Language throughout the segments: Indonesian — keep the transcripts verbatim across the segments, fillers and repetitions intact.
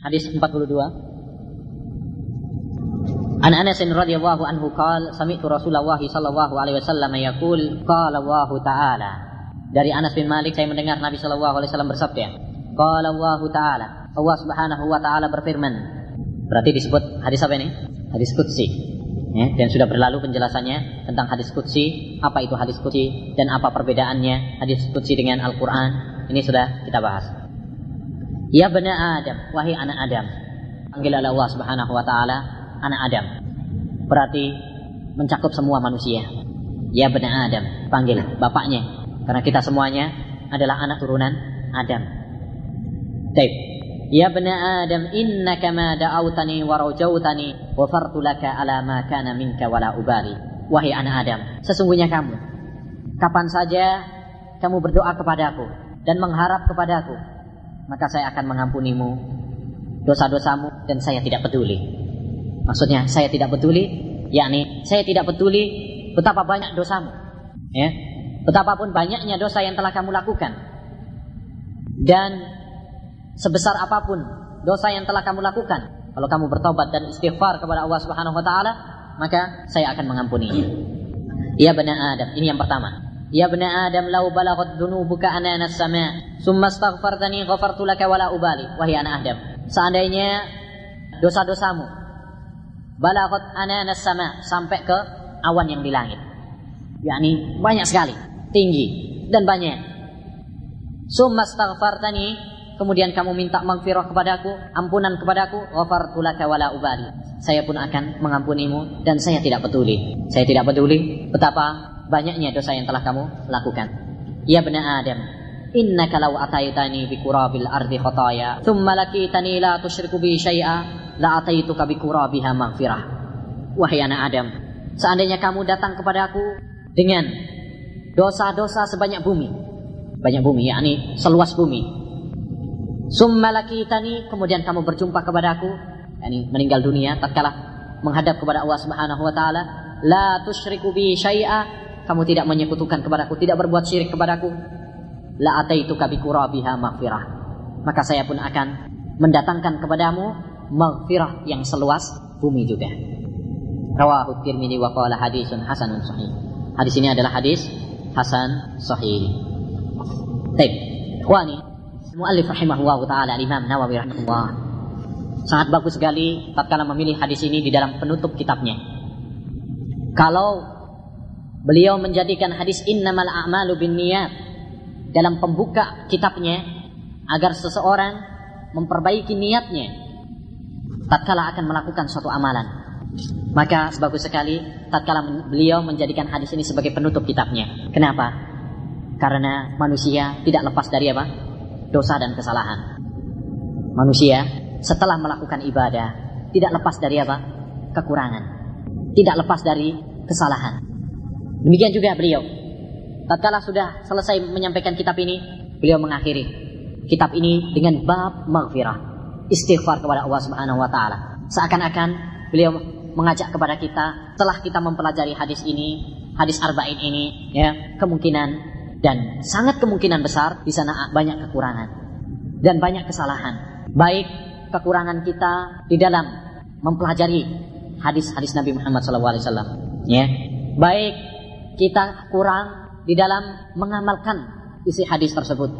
Hadis empat puluh dua. An Anas radhiyallahu anhu qala sami'tu Rasulullah sallallahu alaihi wasallam yaqul qala Allah Ta'ala. Dari Anas bin Malik, saya mendengar Nabi sallallahu alaihi wasallam bersabda, qala Allah Ta'ala. Allah Subhanahu wa taala berfirman. Berarti disebut hadis apa ini? Hadis qudsi. Ya, dan sudah berlalu penjelasannya tentang hadis qudsi, apa itu hadis qudsi dan apa perbedaannya hadis qudsi dengan Al-Qur'an. Ini sudah kita bahas. Ya bani Adam, wahai anak Adam. Panggillah Allah Subhanahu wa taala anak Adam, berarti mencakup semua manusia. Ya bani Adam, panggil bapaknya, karena kita semuanya adalah anak turunan Adam. Baik. Ya bani Adam, innaka ma da'awtani wa rajautani wa fartu laka ala ma kana minka wala ubali. Wahai anak Adam, sesungguhnya kamu kapan saja kamu berdoa kepadaku dan mengharap kepadaku, maka saya akan mengampunimu dosa-dosamu dan saya tidak peduli. Maksudnya saya tidak peduli, yakni saya tidak peduli betapa banyak dosamu, ya, betapapun banyaknya dosa yang telah kamu lakukan, dan sebesar apapun dosa yang telah kamu lakukan, kalau kamu bertobat dan istighfar kepada Allah Subhanahu wa taala, maka saya akan mengampuninya. Ya bani Adam, ini yang pertama. Ya bani Adam, law balaghat dhunubuka anana as-sama' summa astaghfartani ghafartu laka wala ubali. Wahai anak Adam, seandainya dosa-dosamu balaghat ananas sama sampai ke awan yang di langit, yakni banyak sekali, tinggi dan banyak. Summa astaghfartani, kemudian kamu minta maghfirah kepadaku, ampunan kepadaku, ghafartu laka wala ubali. Saya pun akan mengampunimu dan saya tidak peduli. Saya tidak peduli betapa banyaknya dosa yang telah kamu lakukan. Ya bani Adam, innaka law ataitani bi qurabil ardi khataya, thumma lakitani la tusyriku bi syai'a, la ataituka bi qurabiha maghfirah. Wahai anak Adam, seandainya kamu datang kepadaku dengan dosa-dosa sebanyak bumi, banyak bumi, yakni seluas bumi, summa lakitani, kemudian kamu berjumpa kepadaku, yakni meninggal dunia tatkala menghadap kepada Allah Subhanahu wa taala, la tusyriku bi syai'a, kamu tidak menyekutukan kepadaku, tidak berbuat syirik kepadaku, la ataituka bi qurabiha maghfirah, maka saya pun akan mendatangkan kepadamu maghfirah yang seluas bumi juga. Rawahu Tirmidzi wa qala hadisun hasanun sahih. Hadis ini adalah hadis hasan sahih. Baik, ikhwani, muallif rahimahullahu taala Imam Nawawi rahimahullah sangat bagus sekali tatkala memilih hadis ini di dalam penutup kitabnya. Kalau beliau menjadikan hadis innamal a'malu binniyat dalam pembuka kitabnya agar seseorang memperbaiki niatnya tatkala akan melakukan suatu amalan, maka bagus sekali tatkala beliau menjadikan hadis ini sebagai penutup kitabnya. Kenapa? Karena manusia tidak lepas dari apa? Dosa dan kesalahan. Manusia setelah melakukan ibadah tidak lepas dari apa? Kekurangan, tidak lepas dari kesalahan. Demikian juga beliau tatkala sudah selesai menyampaikan kitab ini, beliau mengakhiri kitab ini dengan bab maghfirah, istighfar kepada Allah Subhanahu wa taala. Seakan-akan beliau mengajak kepada kita, setelah kita mempelajari hadis ini, hadis arba'in ini, ya, kemungkinan dan sangat kemungkinan besar di sana banyak kekurangan dan banyak kesalahan. Baik kekurangan kita di dalam mempelajari hadis-hadis Nabi Muhammad shallallahu alaihi wasallam, ya. Baik kita kurang di dalam mengamalkan isi hadis tersebut,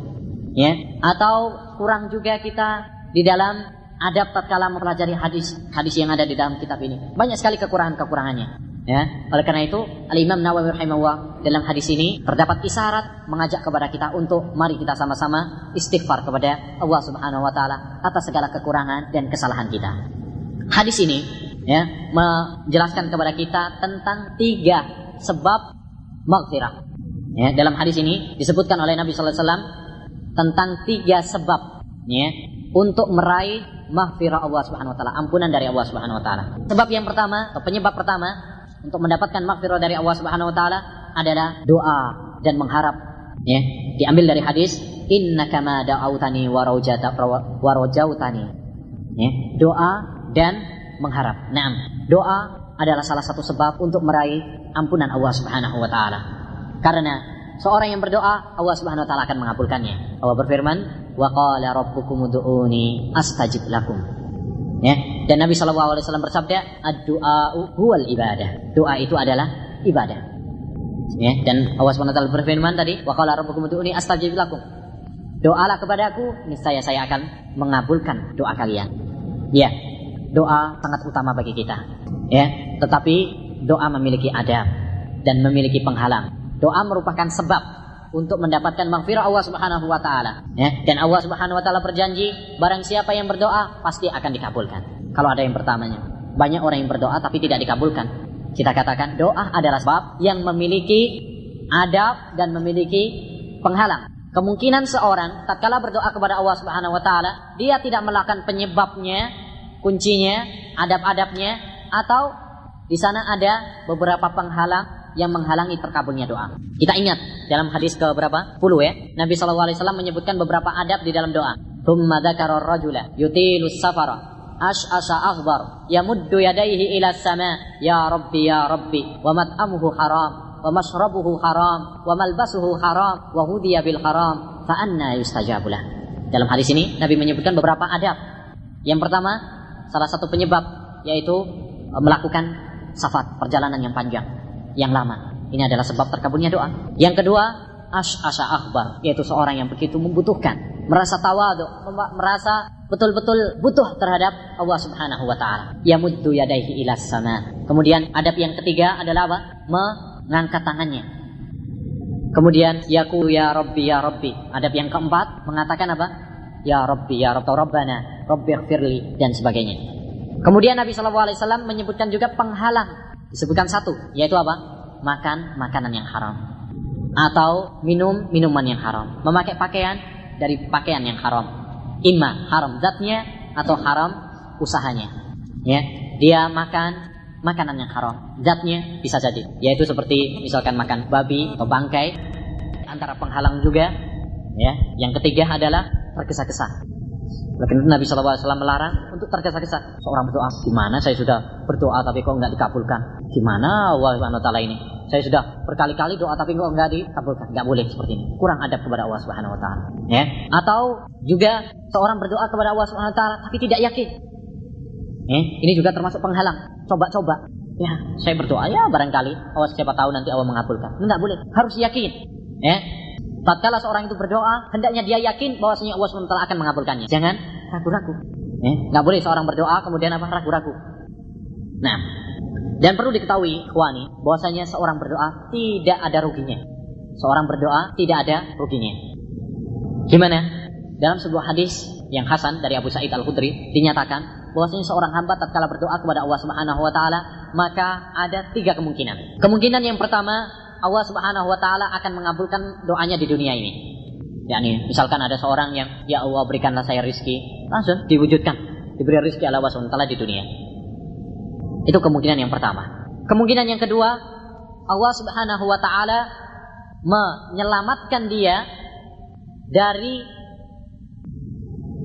ya. Atau kurang juga kita di dalam adab tatkala mempelajari hadis hadis yang ada di dalam kitab ini. Banyak sekali kekurangan-kekurangannya, ya. Oleh karena itu, Al-Imam Nawawi rahimahullah dalam hadis ini terdapat isyarat mengajak kepada kita untuk mari kita sama-sama istighfar kepada Allah Subhanahu wa taala atas segala kekurangan dan kesalahan kita. Hadis ini, ya, menjelaskan kepada kita tentang tiga sebab maghfirah. Ya, dalam hadis ini disebutkan oleh Nabi sallallahu alaihi wasallam tentang tiga sebab, ya, untuk meraih maghfirah Allah Subhanahu wa taala, ampunan dari Allah Subhanahu wa taala. Sebab yang pertama, atau penyebab pertama untuk mendapatkan maghfirah dari Allah Subhanahu wa taala adalah doa dan mengharap, ya. Diambil dari hadis innaka ma da'awtani wa raujata wa rajautani. Ya, doa dan mengharap. Naam, doa adalah salah satu sebab untuk meraih ampunan Allah Subhanahu wa taala. Karena seorang yang berdoa, Allah Subhanahu wa taala akan mengabulkannya. Allah berfirman, wa qala rabbukum ud'uni astajib lakum. Ya, dan Nabi sallallahu alaihi wasallam bersabda, ad-du'a huwal ibadah. Doa itu adalah ibadah. Ya, dan Allah Subhanahu wa taala berfirman tadi, wa qala rabbukum ud'uni astajib lakum. Doalah kepadaku, niscaya saya akan mengabulkan doa kalian. Ya, doa sangat utama bagi kita. Ya, tetapi doa memiliki adab dan memiliki penghalang. Doa merupakan sebab untuk mendapatkan maghfirah Allah Subhanahu wa taala, ya. Dan Allah Subhanahu wa taala berjanji, barang siapa yang berdoa pasti akan dikabulkan. Kalau ada yang pertamanya, banyak orang yang berdoa tapi tidak dikabulkan. Kita katakan doa adalah sebab yang memiliki adab dan memiliki penghalang. Kemungkinan seorang tatkala berdoa kepada Allah Subhanahu wa taala, dia tidak melakukan penyebabnya, kuncinya, adab-adabnya, atau di sana ada beberapa penghalang yang menghalangi terkabulnya doa. Kita ingat dalam hadis ke berapa? sepuluh ya. Nabi sallallahu alaihi wasallam menyebutkan beberapa adab di dalam doa. Tsumma dzakara ar-rajula yutilus safara ash'asa aghbar yamuddu yadayhi ila as-sama ya rabbi ya rabbi wa mat'amuhu haram wa mashrabuhu haram wa malbasuhu haram wa hudiya bil haram fa anna yustajabu lah. Dalam hadis ini Nabi menyebutkan beberapa adab. Yang pertama, salah satu penyebab yaitu melakukan safar, perjalanan yang panjang, yang lama. Ini adalah sebab terkabulnya doa. Yang kedua, ash'asa akhbar, yaitu seorang yang begitu membutuhkan, merasa tawadhu, merasa betul-betul butuh terhadap Allah Subhanahu wa taala. Yamuddu yadayhi ilas sama. Kemudian adab yang ketiga adalah apa? Mengangkat tangannya. Kemudian yaqulu ya rabbi ya rabbi. Adab yang keempat mengatakan apa? Ya rabbi ya rabbi, rabbana rabbighfirli, dan sebagainya. Kemudian Nabi sallallahu alaihi wasallam menyebutkan juga penghalang. Disebutkan satu, yaitu apa? Makan makanan yang haram, atau minum minuman yang haram, memakai pakaian dari pakaian yang haram, imma haram zatnya atau haram usahanya. Ya, dia makan makanan yang haram, zatnya bisa jadi, yaitu seperti misalkan makan babi atau bangkai. Antara penghalang juga, ya. Yang ketiga adalah tergesa-gesa. Lakin Nabi sallallahu alaihi wasallam melarang untuk tergesa-gesa. Seorang berdoa, gimana saya sudah berdoa tapi kok enggak dikabulkan? Gimana Allah Subhanahu wa taala ini? Saya sudah berkali-kali doa tapi kok enggak dikabulkan? Enggak boleh seperti ini. Kurang adab kepada Allah Subhanahu wa taala, ya. Atau juga seorang berdoa kepada Allah Subhanahu wa taala tapi tidak yakin. Ya, ini juga termasuk penghalang. Coba-coba. Ya, saya berdoa ya barangkali Allah, siapa tahu nanti Allah mengabulkan. Enggak boleh, harus yakin. Ya. Tatkala seorang itu berdoa, hendaknya dia yakin bahwasanya Allah Subhanahu wa taala akan mengabulkannya. Jangan ragu-ragu. Eh, enggak boleh seorang berdoa kemudian apa? Ragu-ragu. Nah, dan perlu diketahui, ikhwani, bahwasanya seorang berdoa tidak ada ruginya. Seorang berdoa tidak ada ruginya. Gimana? Dalam sebuah hadis yang hasan dari Abu Sa'id Al-Khudri dinyatakan bahwasanya seorang hamba tatkala berdoa kepada Allah Subhanahu wa taala, maka ada tiga kemungkinan. Kemungkinan yang pertama, Allah Subhanahu wa taala akan mengabulkan doanya di dunia ini. Yakni misalkan ada seorang yang, ya Allah berikanlah saya rezeki, langsung diwujudkan, diberi rezeki oleh Allah Subhanahu wa taala di dunia. Itu kemungkinan yang pertama. Kemungkinan yang kedua, Allah Subhanahu wa taala menyelamatkan dia dari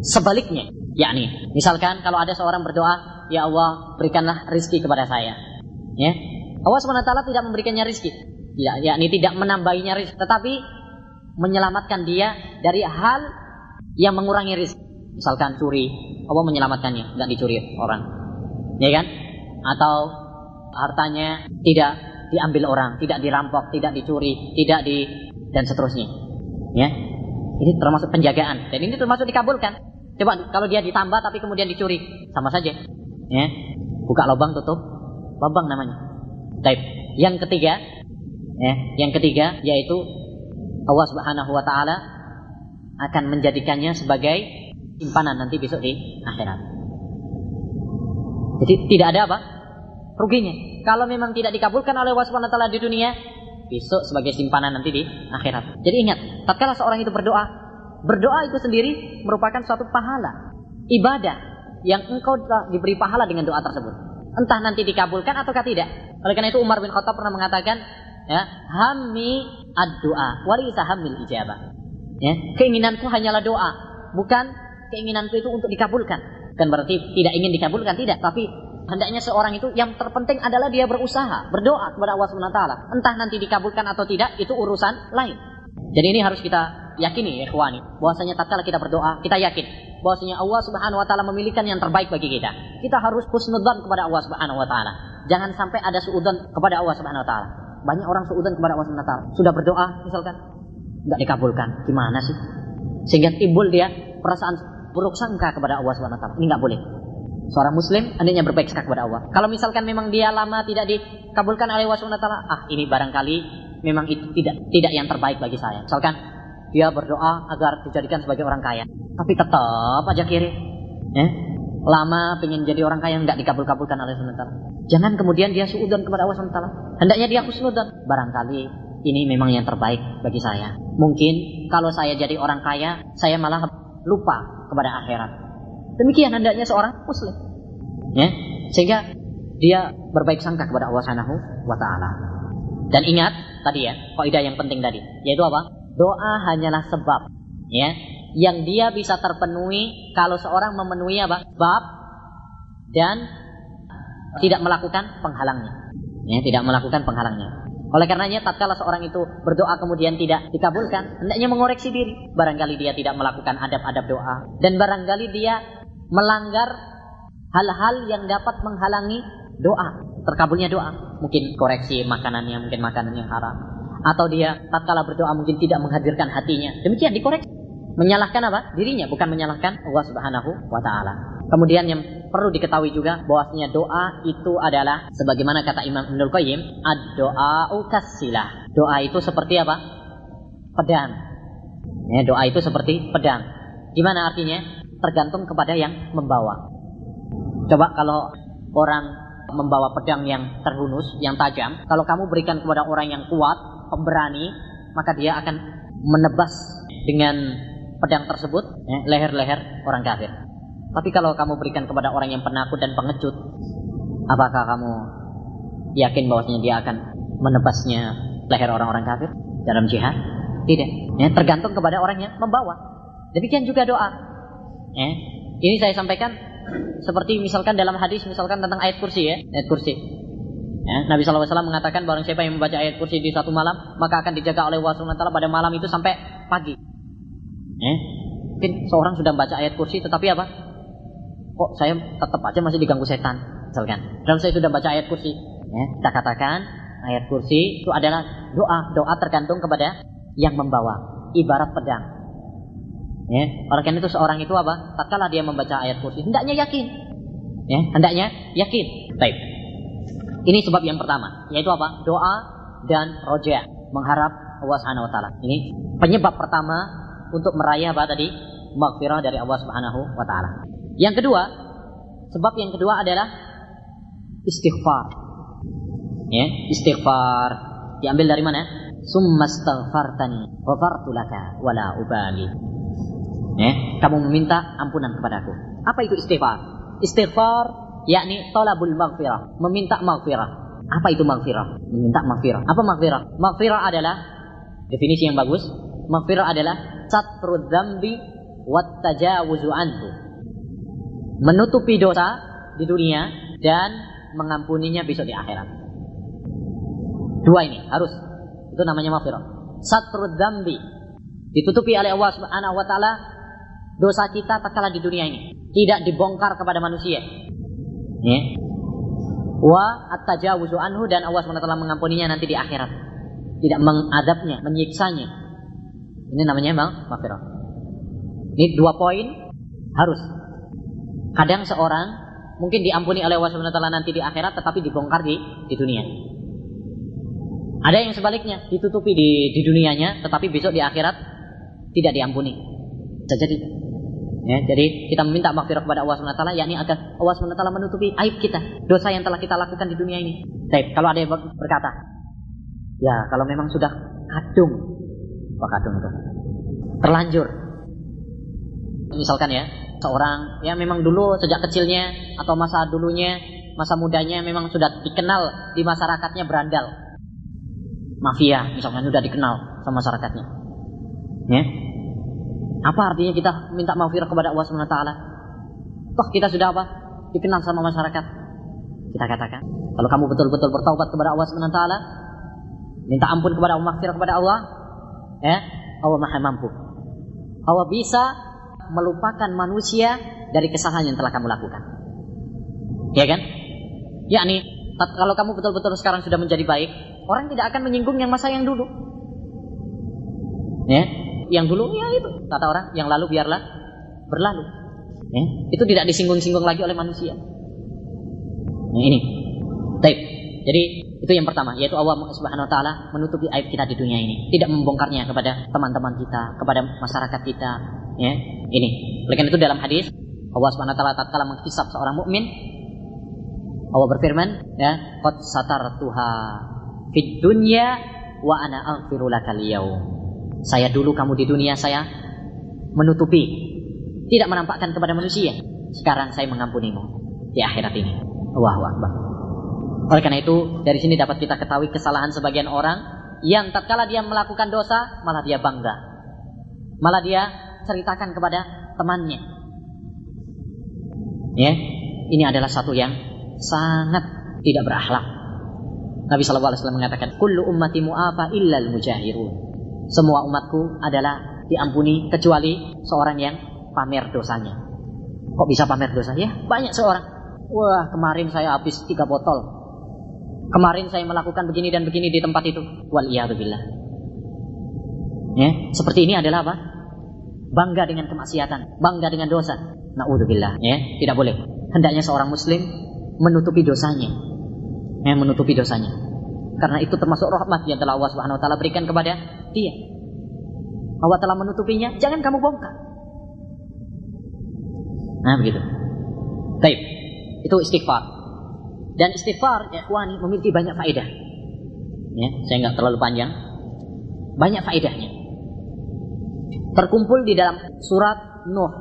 sebaliknya. Yakni misalkan kalau ada seorang berdoa, ya Allah berikanlah rezeki kepada saya. Ya. Allah Subhanahu wa taala tidak memberikannya rezeki. Ya, yakni tidak menambahinya rizki, tetapi menyelamatkan dia dari hal yang mengurangi rizki. Misalkan curi, Allah menyelamatkannya, tidak dicuri orang, ya kan? Atau hartanya tidak diambil orang, tidak dirampok, tidak dicuri, tidak di dan seterusnya. Ya, ini termasuk penjagaan dan ini termasuk dikabulkan. Coba kalau dia ditambah tapi kemudian dicuri, sama saja. Ya, buka lubang tutup lubang namanya. Baik. Yang ketiga. Ya, yang ketiga yaitu Allah Subhanahu wa taala akan menjadikannya sebagai simpanan nanti besok di akhirat. Jadi tidak ada apa? Ruginya. Kalau memang tidak dikabulkan oleh Allah Subhanahu wa taala di dunia, besok sebagai simpanan nanti di akhirat. Jadi ingat, tatkala seorang itu berdoa, berdoa itu sendiri merupakan suatu pahala, ibadah yang engkau diberi pahala dengan doa tersebut. Entah nanti dikabulkan ataukah tidak. Oleh karena itu Umar bin Khattab pernah mengatakan, ya, hammi ad-du'a walisa hamil ijabah. Ya, keinginanku hanyalah doa, bukan keinginanku itu untuk dikabulkan. Bukan berarti tidak ingin dikabulkan, tidak, tapi hendaknya seorang itu yang terpenting adalah dia berusaha, berdoa kepada Allah Subhanahu wa taala. Entah nanti dikabulkan atau tidak itu urusan lain. Jadi ini harus kita yakini ya ikhwani, bahwasanya tatkala kita berdoa, kita yakin bahwasanya Allah Subhanahu wa taala memilihkan yang terbaik bagi kita. Kita harus husnudzan kepada Allah Subhanahu wa taala. Jangan sampai ada suudzon kepada Allah Subhanahu wa taala. Banyak orang suudzon kepada Allah Subhanahu wa taala. Sudah berdoa misalkan enggak dikabulkan. Gimana sih? Sehingga timbul dia perasaan buruk sangka kepada Allah Subhanahu wa taala. Ini enggak boleh. Seorang muslim adanya berbaik sangka kepada Allah. Kalau misalkan memang dia lama tidak dikabulkan oleh Allah Subhanahu wa taala, ah ini barangkali memang itu tidak tidak yang terbaik bagi saya. Misalkan dia berdoa agar dijadikan sebagai orang kaya, tapi tetap aja kiri. Eh? Lama pengen jadi orang kaya enggak dikabul-kabulkan oleh Allah Ta'ala. Jangan kemudian dia suudzon kepada Allah Ta'ala. Hendaknya dia husnudzon. Barangkali ini memang yang terbaik bagi saya. Mungkin kalau saya jadi orang kaya, saya malah lupa kepada akhirat. Demikian hendaknya seorang muslim. Eh? Sehingga dia berbaik sangka kepada Allah Subhanahu wa taala. Dan ingat tadi ya, kaidah yang penting tadi, yaitu apa? Doa hanyalah sebab ya yang dia bisa terpenuhi kalau seorang memenuhi apa? Bab dan tidak melakukan penghalangnya. Ya, tidak melakukan penghalangnya. Oleh karenanya tatkala seorang itu berdoa kemudian tidak dikabulkan, hendaknya mengoreksi diri. Barangkali dia tidak melakukan adab-adab doa dan barangkali dia melanggar hal-hal yang dapat menghalangi doa, terkabulnya doa. Mungkin koreksi makanannya, mungkin makanan yang haram, atau dia tatkala berdoa mungkin tidak menghadirkan hatinya. Demikian dikoreksi. Menyalahkan apa? Dirinya, bukan menyalahkan Allah Subhanahu wa taala. Kemudian yang perlu diketahui juga bahwasanya doa itu adalah sebagaimana kata Imam Ibnu Al-Qayyim, ad-doa'u kasilah. Doa itu seperti apa? Pedang. Ya, doa itu seperti pedang. Gimana artinya? Tergantung kepada yang membawa. Coba kalau orang membawa pedang yang terhunus, yang tajam, kalau kamu berikan kepada orang yang kuat, pemberani, maka dia akan menebas dengan pedang tersebut ya, leher-leher orang kafir. Tapi kalau kamu berikan kepada orang yang penakut dan pengecut, apakah kamu yakin bahwasanya dia akan menebasnya leher orang-orang kafir dalam jihad? Tidak. Ya, tergantung kepada orang yang membawa. Demikian juga doa. Ya. Ini saya sampaikan seperti misalkan dalam hadis misalkan tentang ayat kursi ya, ayat kursi. Ya, Nabi sallallahu alaihi wasallam mengatakan barang siapa yang membaca ayat kursi di satu malam maka akan dijaga oleh Allah Subhanahu wa taala pada malam itu sampai pagi. Eh, mungkin seorang sudah membaca ayat kursi tetapi apa? Kok saya tetap aja masih diganggu setan, misalkan. Dan saya sudah baca ayat kursi, ya, kita katakan ayat kursi itu adalah doa, doa tergantung kepada yang membawa, ibarat pedang. Ya, oleh karena itu seorang itu apa? Tatkala dia membaca ayat kursi, hendaknya yakin. Ya, hendaknya yakin. Baik. Ini sebab yang pertama, yaitu apa? Doa dan roja, mengharap Allah Subhanahu wa taala. Ini penyebab pertama untuk meraih apa tadi? Maghfirah dari Allah Subhanahu wa taala. Yang kedua, sebab yang kedua adalah istighfar. Ya, istighfar diambil dari mana? Summastaghfartani ghafartu laka wala ubali. Ya, kamu meminta ampunan kepadaku. Apa itu istighfar? Istighfar yakni talabul maghfirah, meminta maghfirah. Apa itu maghfirah? Meminta maghfirah. Apa maghfirah? Maghfirah adalah definisi yang bagus. Maghfirah adalah satrud dzambi wat tajawuzu anhu. Menutupi dosa di dunia dan mengampuninya besok di akhirat. Dua ini harus. Itu namanya maghfirah. Satrud dzambi, ditutupi oleh Allah Subhanahu wa taala dosa kita tatkala di dunia ini, tidak dibongkar kepada manusia. Ya. Wa at-tajawuzu anhu, dan Allah Subhanahu wa taala mengampuninya nanti di akhirat. Tidak mengadabnya, menyiksanya. Ini namanya maghfirah. Ini dua poin harus. Kadang seorang mungkin diampuni oleh Allah Subhanahu wa taala nanti di akhirat tetapi dibongkar di di dunia. Ada yang sebaliknya, ditutupi di di dunianya tetapi besok di akhirat tidak diampuni. Jadi ya, jadi kita meminta maghfirah kepada Allah Subhanahu wa taala yakni agar Allah Subhanahu wa taala menutupi aib kita, dosa yang telah kita lakukan di dunia ini. Baik, kalau ada yang berkata, "Ya, kalau memang sudah kadung, apa kadung itu? Terlanjur." Misalkan ya, seorang ya memang dulu sejak kecilnya atau masa dulunya, masa mudanya memang sudah dikenal di masyarakatnya berandal. Mafia misalkan sudah dikenal sama masyarakatnya. Ya. Apa artinya kita minta maghfirah kepada Allah Subhanahu wa taala? Toh kita sudah apa? Dikenal sama masyarakat. Kita katakan, kalau kamu betul-betul bertaubat kepada Allah Subhanahu wa taala, minta ampun kepada Allah, maghfirah kepada Allah, ya, Allah Maha Mampu. Allah bisa melupakan manusia dari kesalahan yang telah kamu lakukan. Ya kan? Yakni kalau kamu betul-betul sekarang sudah menjadi baik, orang tidak akan menyinggung yang masa yang dulu. Ya, yang dulu ya itu kata orang, yang lalu biarlah berlalu. Ya, itu tidak disinggung-singgung lagi oleh manusia. Nah, ini. Baik. Jadi itu yang pertama, yaitu Allah Subhanahu wa taala menutupi aib kita di dunia ini, tidak membongkarnya kepada teman-teman kita, kepada masyarakat kita, ya. Ini. Oleh karena itu dalam hadis Allah Subhanahu wa taala tatkala menghisab seorang mukmin, Allah berfirman, ya, qad satartuha fid dunya wa ana aghfiru lakal yaum. Saya dulu kamu di dunia saya menutupi, tidak menampakkan kepada manusia. Sekarang saya mengampunimu di akhirat ini. Allahu akbar. Oleh karena itu dari sini dapat kita ketahui kesalahan sebagian orang yang tatkala dia melakukan dosa malah dia bangga, malah dia ceritakan kepada temannya. Ya, ini adalah satu yang sangat tidak berakhlak. Nabi Shallallahu Alaihi Wasallam mengatakan, kullu ummati mu'afa illal mujahirun. Semua umatku adalah diampuni kecuali seorang yang pamer dosanya. Kok bisa pamer dosanya? Ya, banyak seorang. Wah, kemarin saya habis tiga botol. Kemarin saya melakukan begini dan begini di tempat itu. Waliyahzubillah. Ya, seperti ini adalah apa? Bangga dengan kemaksiatan, bangga dengan dosa. Naudzubillah. Ya, tidak boleh. Hendaknya seorang muslim menutupi dosanya. Ya, menutupi dosanya. Karena itu termasuk rahmat yang telah Allah Subhanahu wa taala berikan kepada dia. Allah telah menutupinya, jangan kamu bongkar. Nah begitu. Baik, itu istighfar. Dan istighfar, ya ikhwani, memiliki banyak faedah. Ya, saya nggak terlalu panjang. Banyak faedahnya. Terkumpul di dalam surat Nuh.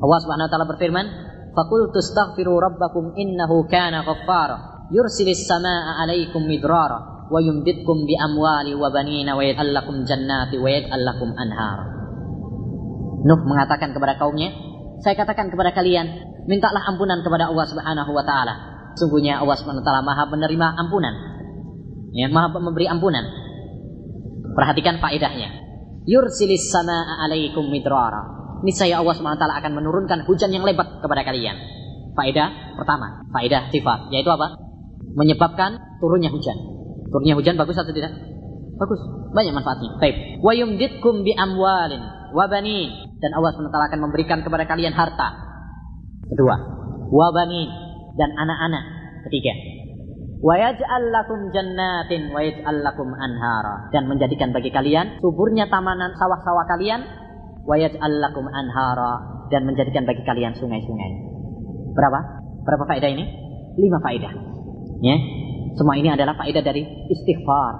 Allah Subhanahu wa taala berfirman, "Faqultu astaghfiru rabbakum innahu kana ghaffara, yursilis samaa'a 'alaikum midrara wa yumditkum bi amwali wa banina wa yaj'al lakum jannati wa yaj'al lakum anhar." Nuh mengatakan kepada kaumnya, saya katakan kepada kalian, mintalah ampunan kepada Allah Subhanahu wa taala. Sungguhnya Allah Subhanahu wa taala Maha menerima ampunan. Ya, Maha memberi ampunan. Perhatikan faedahnya. Yursilis samaa'a 'alaikum midrara. Niscaya Allah Subhanahu wa taala akan menurunkan hujan yang lebat kepada kalian. Faedah pertama, faedah sifat, yaitu apa? Menyebabkan turunnya hujan. Turunnya hujan bagus atau tidak? Bagus. Banyak manfaatnya. Baik. Wa yumditkum bi amwalin wa banin. Dan Allah subhanahu wa taala akan memberikan kepada kalian harta. Kedua, wa banin, dan anak-anak. Ketiga, wa yaj'al lakum jannatin wa yaj'al lakum anhara, dan menjadikan bagi kalian suburnya tamanan sawah-sawah kalian, wa yaj'al lakum anhara, dan menjadikan bagi kalian sungai-sungai. Berapa? Berapa faedah ini? Lima faedah. Ya. Semua ini adalah faedah dari istighfar.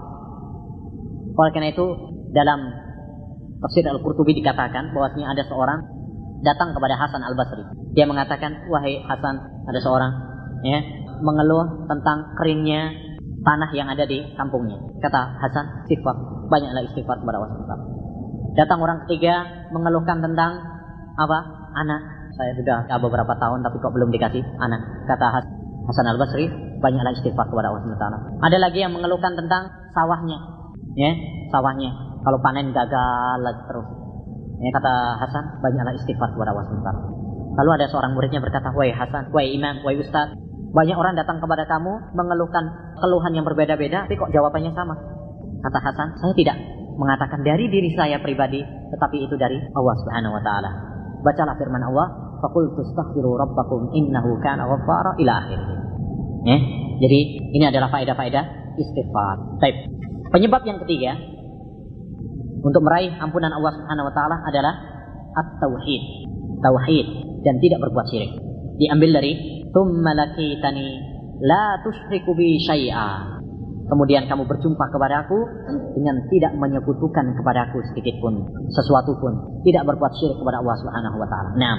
Oleh karena itu dalam Tafsir Al-Qurtubi dikatakan bahwasanya ada seorang datang kepada Hasan al-Basri. Dia mengatakan, wahai Hasan, ada seorang ya, mengeluh tentang keringnya tanah yang ada di kampungnya. Kata Hasan, istighfar, banyaklah istighfar kepada Allah Subhanahu wa taala. Datang orang ketiga mengeluhkan tentang apa? Anak. Saya sudah beberapa tahun tapi kok belum dikasih anak. Kata Hasan al-Basri, banyaklah istighfar kepada Allah Subhanahu wa taala. Ada lagi yang mengeluhkan tentang sawahnya. Ya, sawahnya. Kalau panen gagal terus. Ya, kata Hasan, banyaklah istighfar kepada Allah Subhanahu wa taala. Lalu ada seorang muridnya berkata, "Wahai Hasan, wahai Imam, wahai Ustaz, banyak orang datang kepada kamu mengeluhkan keluhan yang berbeda-beda, tapi kok jawabannya sama?" Kata Hasan, "Saya tidak mengatakan dari diri saya pribadi, tetapi itu dari Allah Subhanahu wa taala. Bacalah firman Allah, faqultu astaghfiru rabbakum innahu kana ghaffara ila akhir." Ya, jadi ini adalah faedah-faedah istighfar. Baik. Penyebab yang ketiga untuk meraih ampunan Allah Subhanahu wa taala adalah at-tauhid. Tauhid dan tidak berbuat syirik. Diambil dari tsumma laqitani la tusyriku bi syai'a. Kemudian kamu berjumpa kepadaku dengan tidak menyekutukan kepadaku sedikit pun, sesuatu pun, tidak berbuat syirik kepada Allah Subhanahu wa taala. Nah,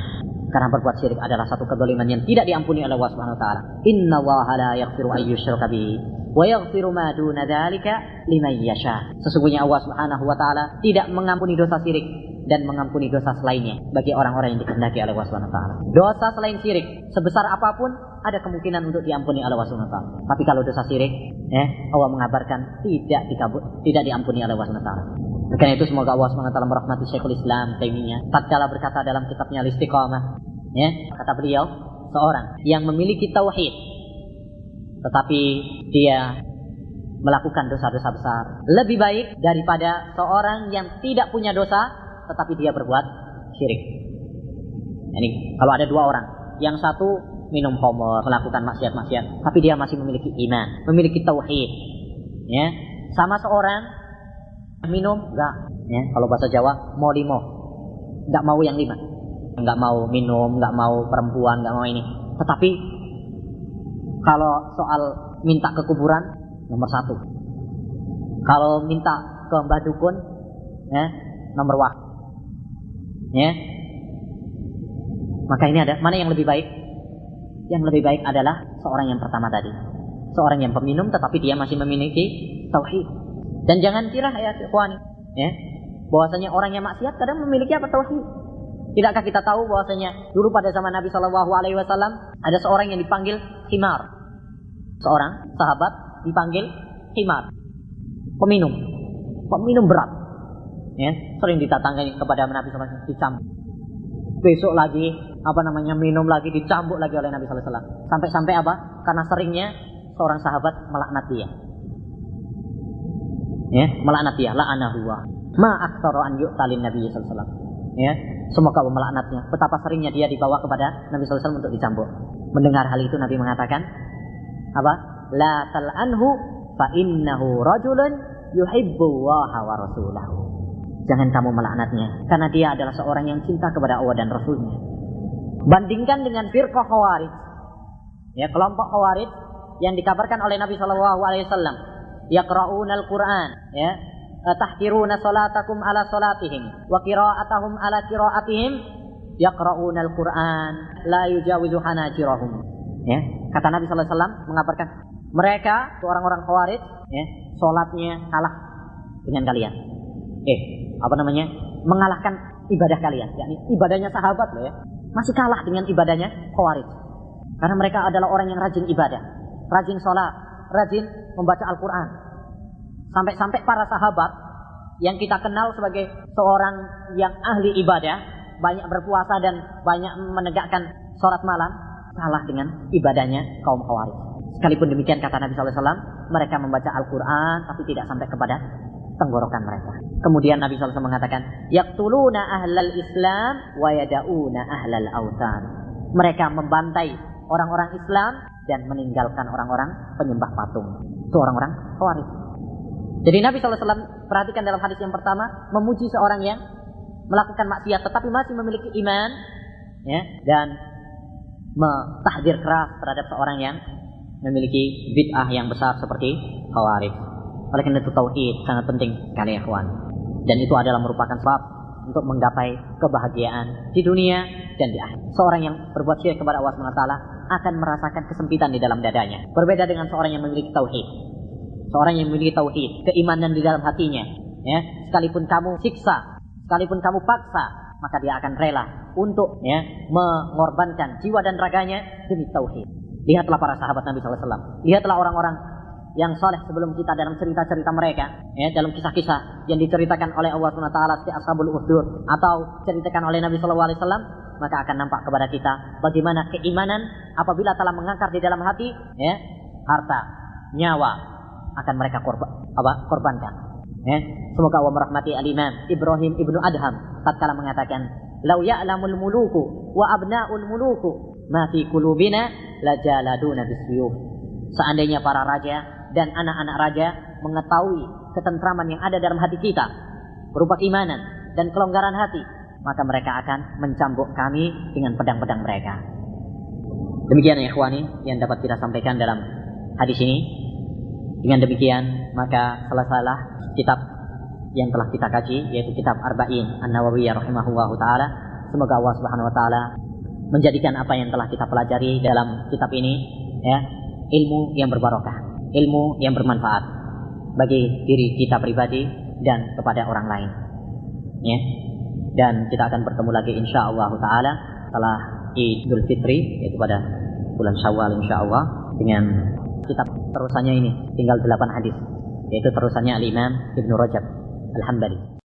karena berbuat syirik adalah satu kedoliman yang tidak diampuni oleh Allah Subhanahu wa taala. Innallaha la yaghfiru an yushraka bihi wa yaghfiru ma duna dzalika liman yasha. Sesungguhnya Allah Subhanahu wa taala tidak mengampuni dosa syirik dan mengampuni dosa selainnya bagi orang-orang yang dikehendaki oleh Allah Subhanahu wa taala. Dosa selain syirik sebesar apapun ada kemungkinan untuk diampuni oleh Allah Subhanahu wa taala. Tapi kalau dosa syirik, eh Allah mengabarkan tidak dikabul, tidak diampuni oleh Allah Subhanahu wa taala. Karena itu semoga Allah Subhanahu wa taala merahmati Syekhul Islam Taimiyah. Tatkala berkata dalam kitabnya Al-Istiqamah, ya, kata beliau, seorang yang memiliki tauhid tetapi dia melakukan dosa-dosa besar lebih baik daripada seorang yang tidak punya dosa tetapi dia berbuat syirik. Ini kalau ada dua orang, yang satu minum khamr, melakukan maksiat-maksiat, tapi dia masih memiliki iman, memiliki tauhid, ya, sama seorang minum enggak, ya, kalau bahasa Jawa mau limo, enggak mau yang lima, enggak mau minum, enggak mau perempuan, enggak mau ini. Tetapi kalau soal minta ke kuburan nomor satu, kalau minta ke mbah dukun, ya, nomor dua, ya. Maka ini ada mana yang lebih baik? Yang lebih baik adalah seorang yang pertama tadi, seorang yang peminum tetapi dia masih memiliki tauhid. Dan jangan kira ya ikhwan, ya, bahwasanya orang yang maksiat kadang memiliki apa, tauhid. Tidakkah kita tahu bahwasanya dulu pada zaman Nabi Shallallahu Alaihi Wasallam ada seorang yang dipanggil Himar, seorang sahabat dipanggil Himar, peminum, peminum berat, ya, sering ditatangkan kepada Nabi Shallallahu Alaihi Wasallam, dicambuk. Besok lagi apa namanya minum lagi, dicambuk lagi oleh Nabi Shallallahu Alaihi Wasallam. Sampai-sampai apa? Karena seringnya seorang sahabat melaknat dia. Ya, melaknat dia, la'anahu wa ma aktsara an yu'talin Nabi sallallahu alaihi wasallam. Ya, semoga Allah melaknatnya. Betapa seringnya dia dibawa kepada Nabi sallallahu alaihi wasallam untuk dicambuk. Mendengar hal itu Nabi mengatakan, apa? La tal'anhu fa innahu rajulun yuhibbu wa rasulahu. Jangan kamu melaknatnya karena dia adalah seorang yang cinta kepada Allah dan Rasulnya. Bandingkan dengan firqah Khawarij. Ya, kelompok Khawarij yang dikabarkan oleh Nabi sallallahu alaihi wasallam, yaqra'unal Qur'an, ya, tahqiruna salatakum ala salatihim wa qira'atahum ala qira'atihim, yaqra'unal Qur'an la yujawizu hanajirahum, ya. Kata Nabi sallallahu alaihi wasallam mengabarkan mereka orang-orang Khawarij, ya, salatnya kalah dengan kalian. Eh, apa namanya? Mengalahkan ibadah kalian, yakni ibadahnya sahabat loh, ya. Masih kalah dengan ibadahnya Khawarij. Karena mereka adalah orang yang rajin ibadah, rajin salat, rajin membaca Al-Quran. Sampai-sampai para sahabat yang kita kenal sebagai seorang yang ahli ibadah, banyak berpuasa dan banyak menegakkan sholat malam, kalah dengan ibadahnya kaum Khawarij. Sekalipun demikian kata Nabi sallallahu alaihi wasallam, mereka membaca Al-Quran tapi tidak sampai kepada tenggorokan mereka. Kemudian Nabi sallallahu alaihi wasallam mengatakan, yaqtuluna ahlal Islam wa yada'una ahlal awthan. Mereka membantai orang-orang Islam dan meninggalkan orang-orang penyembah patung. Itu orang-orang Khawarij. Jadi Nabi sallallahu alaihi wasallam, perhatikan dalam hadis yang pertama, memuji seorang yang melakukan maksiat tetapi masih memiliki iman, ya, dan mentahdir keras terhadap seorang yang memiliki bid'ah yang besar seperti Khawarij. Oleh karena itu tauhid sangat penting sekali ikhwan. Dan itu adalah merupakan sebab untuk menggapai kebahagiaan di dunia dan di akhirat. Seorang yang berbuat syirik kepada Allah Subhanahu wa taala akan merasakan kesempitan di dalam dadanya. Berbeda dengan seorang yang memiliki tauhid. Seorang yang memiliki tauhid, keimanan di dalam hatinya, ya, sekalipun kamu siksa, sekalipun kamu paksa, maka dia akan rela untuk, ya, mengorbankan jiwa dan raganya demi tauhid. Lihatlah para sahabat Nabi sallallahu alaihi wasallam. Lihatlah orang-orang yang saleh sebelum kita dalam cerita-cerita mereka, ya, dalam kisah-kisah yang diceritakan oleh Allah Subhanahu wa taala di Ashabul Ukhdud atau ceritakan oleh Nabi sallallahu alaihi wasallam, maka akan nampak kepada kita bagaimana keimanan apabila telah mengakar di dalam hati, ya, harta, nyawa akan mereka korban, apa, korbankan, ya. Semoga Allah merahmati Al-Imam Ibrahim ibnu Adham tatkala mengatakan, "Lau ya'lamul muluku wa abna'ul muluku ma fi qulubina lajaladuna bisyuf." Seandainya para raja dan anak-anak raja mengetahui ketentraman yang ada dalam hati kita berupa keimanan dan kelonggaran hati, maka mereka akan mencambuk kami dengan pedang-pedang mereka. Demikian ya ikhwani yang dapat kita sampaikan dalam hadis ini. Dengan demikian maka selesailah kitab yang telah kita kaji, yaitu kitab Arba'in An-Nawawiyya rahimahullahu ta'ala. Semoga Allah Subhanahu wa ta'ala menjadikan apa yang telah kita pelajari dalam kitab ini, ya, ilmu yang berbarokah, ilmu yang bermanfaat bagi diri kita pribadi dan kepada orang lain, ya. Dan kita akan bertemu lagi insyaallah ta'ala setelah Idul Fitri, yaitu pada bulan Syawal insyaallah, dengan kitab terusannya ini. Tinggal delapan hadis, yaitu terusannya Al-Imam Ibn Rajab Al-Hambali.